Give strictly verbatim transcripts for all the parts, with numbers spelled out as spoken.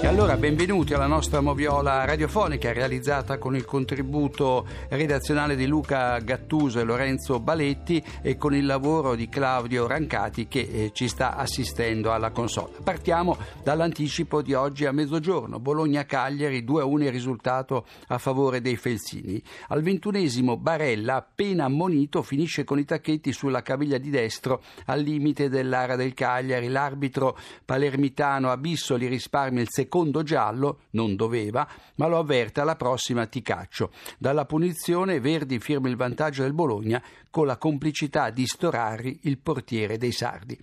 E allora benvenuti alla nostra moviola radiofonica realizzata con il contributo redazionale di Luca Gattuso e Lorenzo Baletti e con il lavoro di Claudio Rancati che eh, ci sta assistendo alla console. Partiamo dall'anticipo di oggi a mezzogiorno. Bologna-Cagliari due a uno il risultato a favore dei felsini. Al ventunesimo Barella, appena ammonito, finisce con i tacchetti sulla caviglia di destro al limite dell'area del Cagliari. L'arbitro palermitano Abisso gli risparmia il secondo giallo, non doveva, ma lo avverte: alla prossima ti caccio. Dalla punizione Verdi firma il vantaggio del Bologna con la complicità di Storari, il portiere dei sardi.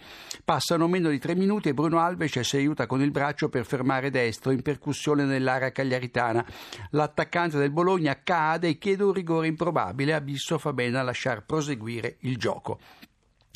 Passano meno di tre minuti e Bruno Alves si aiuta con il braccio per fermare destro in percussione nell'area cagliaritana. L'attaccante del Bologna cade e chiede un rigore improbabile. Abisso fa bene a lasciar proseguire il gioco.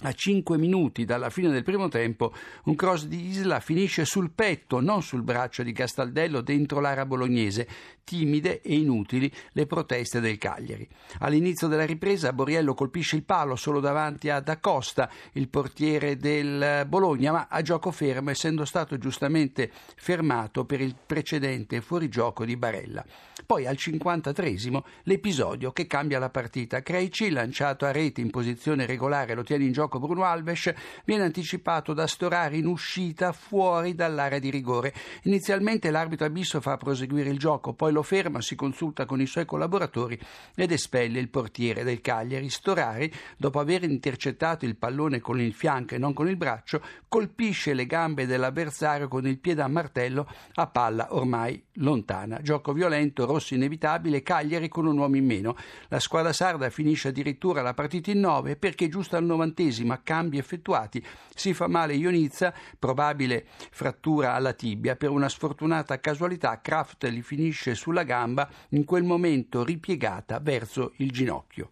A cinque minuti dalla fine del primo tempo un cross di Isla finisce sul petto, non sul braccio di Castaldello, dentro l'area bolognese. Timide e inutili le proteste del Cagliari. All'inizio della ripresa Borriello colpisce il palo solo davanti a D'A Costa, il portiere del Bologna, ma a gioco fermo, essendo stato giustamente fermato per il precedente fuorigioco di Barella. Poi al cinquantatreesimo l'episodio che cambia la partita. Krecic, lanciato a rete in posizione regolare, lo tiene in gioco Bruno Alves, viene anticipato da Storari in uscita fuori dall'area di rigore. Inizialmente l'arbitro Abisso fa proseguire il gioco, poi lo ferma, si consulta con i suoi collaboratori ed espelle il portiere del Cagliari. Storari, dopo aver intercettato il pallone con il fianco e non con il braccio, colpisce le gambe dell'avversario con il piede a martello a palla ormai lontana. Gioco violento, rosso inevitabile, Cagliari con un uomo in meno. La squadra sarda finisce addirittura la partita in nove perché giusto al novantesimo, a cambi effettuati, si fa male Ionizza, probabile frattura alla tibia. Per una sfortunata casualità Kraft li finisce sulla gamba, in quel momento ripiegata verso il ginocchio.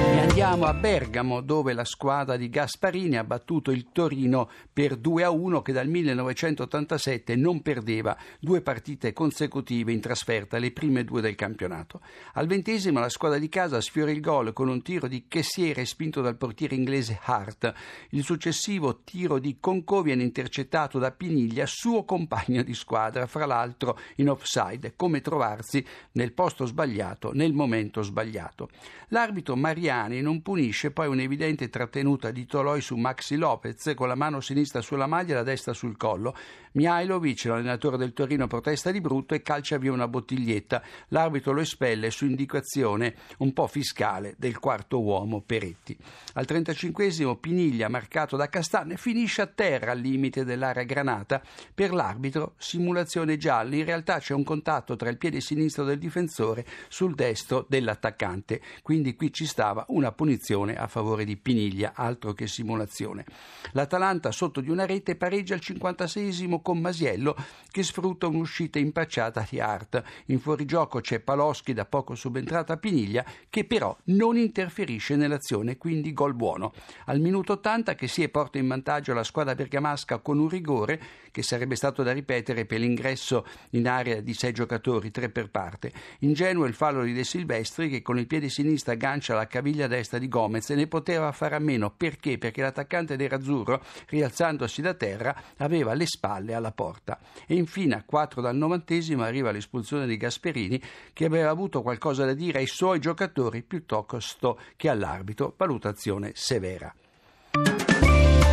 E andiamo a Bergamo, dove la squadra di Gasparini ha battuto il Torino per due a uno, che dal millenovecentottantasette non perdeva due partite consecutive in trasferta, le prime due del campionato. Al ventesimo la squadra di casa sfiora il gol con un tiro di Chessiere spinto dal portiere inglese Hart. Il successivo tiro di Concò viene intercettato da Piniglia, suo compagno di squadra, fra l'altro in offside, come trovarsi nel posto sbagliato nel momento sbagliato. L'arbitro Mariano non punisce poi un'evidente trattenuta di Toloi su Maxi Lopez, con la mano sinistra sulla maglia e la destra sul collo. Mihailovic, l'allenatore del Torino, protesta di brutto e calcia via una bottiglietta. L'arbitro lo espelle su indicazione un po' fiscale del quarto uomo Peretti. Al trentacinquesimo Piniglia, marcato da Castane, finisce a terra al limite dell'area granata. Per l'arbitro simulazione gialla, in realtà c'è un contatto tra il piede sinistro del difensore sul destro dell'attaccante, quindi qui ci stava un una punizione a favore di Piniglia, altro che simulazione. L'Atalanta, sotto di una rete, pareggia al cinquantaseiesimo con Masiello, che sfrutta un'uscita impacciata di Hart. In fuorigioco c'è Paloschi, da poco subentrata a Piniglia, che però non interferisce nell'azione, quindi gol buono. Al minuto ottanta che si è porta in vantaggio la squadra bergamasca con un rigore che sarebbe stato da ripetere per l'ingresso in area di sei giocatori, tre per parte. Ingenuo il fallo di De Silvestri, che con il piede sinistro aggancia la caviglia destra di Gomez, e ne poteva fare a meno. Perché? Perché l'attaccante nerazzurro, rialzandosi da terra, aveva le spalle alla porta. E infine a quattro dal novantesimo arriva l'espulsione di Gasperini, che aveva avuto qualcosa da dire ai suoi giocatori piuttosto che all'arbitro, valutazione severa.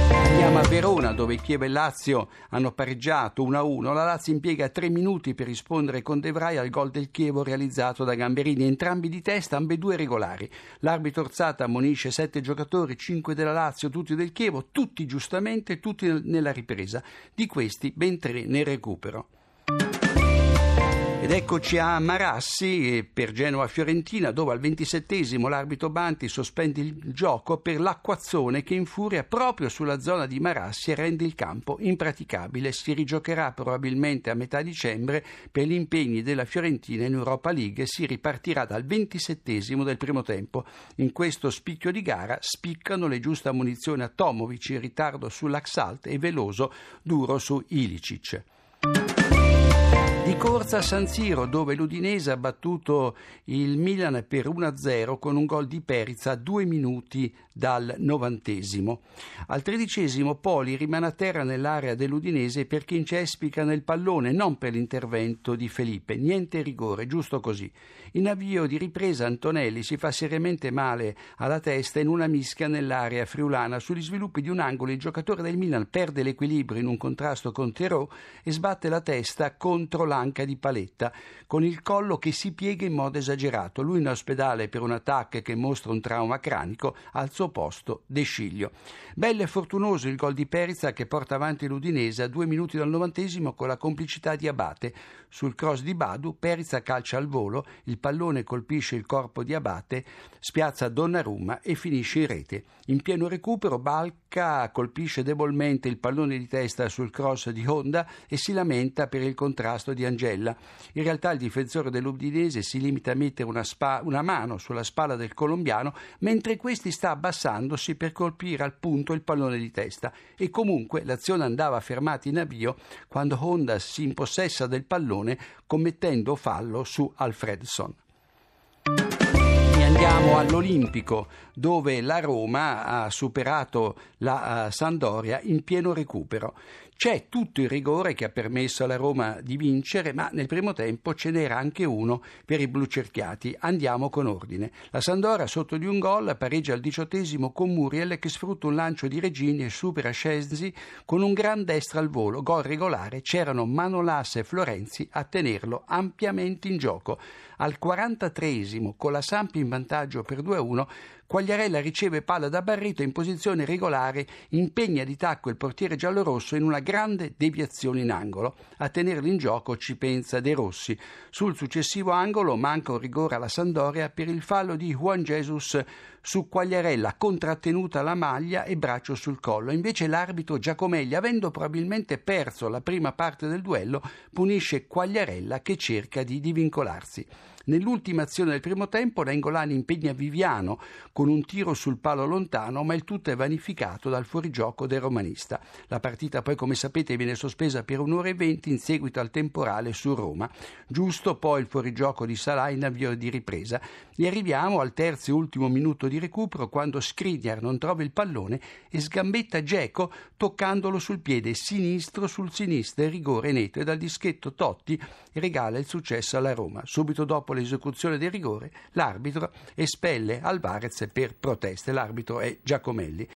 Andiamo a Verona, dove Chievo e Lazio hanno pareggiato uno a uno. La Lazio impiega tre minuti per rispondere con De Vrij al gol del Chievo realizzato da Gamberini, entrambi di testa, ambedue regolari. L'arbitro Orzata ammonisce sette giocatori, cinque della Lazio, tutti del Chievo, tutti giustamente, tutti nella ripresa. Di questi ben tre nel recupero. Ed eccoci a Marassi per Genova-Fiorentina, dove al ventisettesimo l'arbitro Banti sospende il gioco per l'acquazzone che infuria proprio sulla zona di Marassi e rende il campo impraticabile. Si rigiocherà probabilmente a metà dicembre per gli impegni della Fiorentina in Europa League e si ripartirà dal ventisettesimo del primo tempo. In questo spicchio di gara spiccano le giuste ammunizioni a Tomovic, in ritardo sull'Axalt, e Veloso duro su Ilicic. Di corsa a San Siro, dove l'Udinese ha battuto il Milan per uno a zero con un gol di Perizza a due minuti dal novantesimo. Al tredicesimo Poli rimane a terra nell'area dell'Udinese perché incespica nel pallone, non per l'intervento di Felipe, niente rigore, giusto così. In avvio di ripresa Antonelli si fa seriamente male alla testa in una mischia nell'area friulana. Sugli sviluppi di un angolo il giocatore del Milan perde l'equilibrio in un contrasto con Terò e sbatte la testa contro la anca di Paletta, con il collo che si piega in modo esagerato. Lui in ospedale per una T A C che mostra un trauma cranico, al suo posto De Sciglio. Bello e fortunoso il gol di Perizza che porta avanti l'Udinese a due minuti dal novantesimo con la complicità di Abate. Sul cross di Badu Perizza calcia al volo, il pallone colpisce il corpo di Abate, spiazza Donnarumma e finisce in rete. In pieno recupero Balca colpisce debolmente il pallone di testa sul cross di Honda e si lamenta per il contrasto di Angella. In realtà il difensore dell'Udinese si limita a mettere una, spa, una mano sulla spalla del colombiano mentre questi sta abbassandosi per colpire al punto il pallone di testa, e comunque l'azione andava fermata in avvio quando Honda si impossessa del pallone commettendo fallo su Alfredson. Andiamo all'Olimpico, dove la Roma ha superato la uh, Sampdoria in pieno recupero. C'è tutto il rigore che ha permesso alla Roma di vincere, ma nel primo tempo ce n'era anche uno per i blucerchiati. Andiamo con ordine. La Sampdoria, sotto di un gol, pareggia al diciottesimo con Muriel che sfrutta un lancio di Regini e supera Scesi con un gran destra al volo. Gol regolare, c'erano Manolas e Florenzi a tenerlo ampiamente in gioco. Al quarantatreesimo, con la Samp in vantaggio per due a uno, Quagliarella riceve palla da Barrito in posizione regolare, impegna di tacco il portiere giallorosso in una grande deviazione in angolo. A tenerlo in gioco ci pensa De Rossi. Sul successivo angolo manca un rigore alla Sampdoria per il fallo di Juan Jesus su Quagliarella, contrattenuta la maglia e braccio sul collo. Invece l'arbitro Giacomelli, avendo probabilmente perso la prima parte del duello, punisce Quagliarella che cerca di divincolarsi. Nell'ultima azione del primo tempo Nainggolan impegna Viviano con un tiro sul palo lontano, ma il tutto è vanificato dal fuorigioco del romanista. La partita poi, come sapete, viene sospesa per un'ora e venti in seguito al temporale su Roma. Giusto poi il fuorigioco di Salah in avvio di ripresa. E arriviamo al terzo e ultimo minuto di recupero quando Skriniar non trova il pallone e sgambetta Dzeko toccandolo sul piede sinistro sul sinistro, rigore netto, e dal dischetto Totti regala il successo alla Roma. Subito dopo l'esecuzione del rigore l'arbitro espelle Alvarez per proteste. L'arbitro è Giacomelli.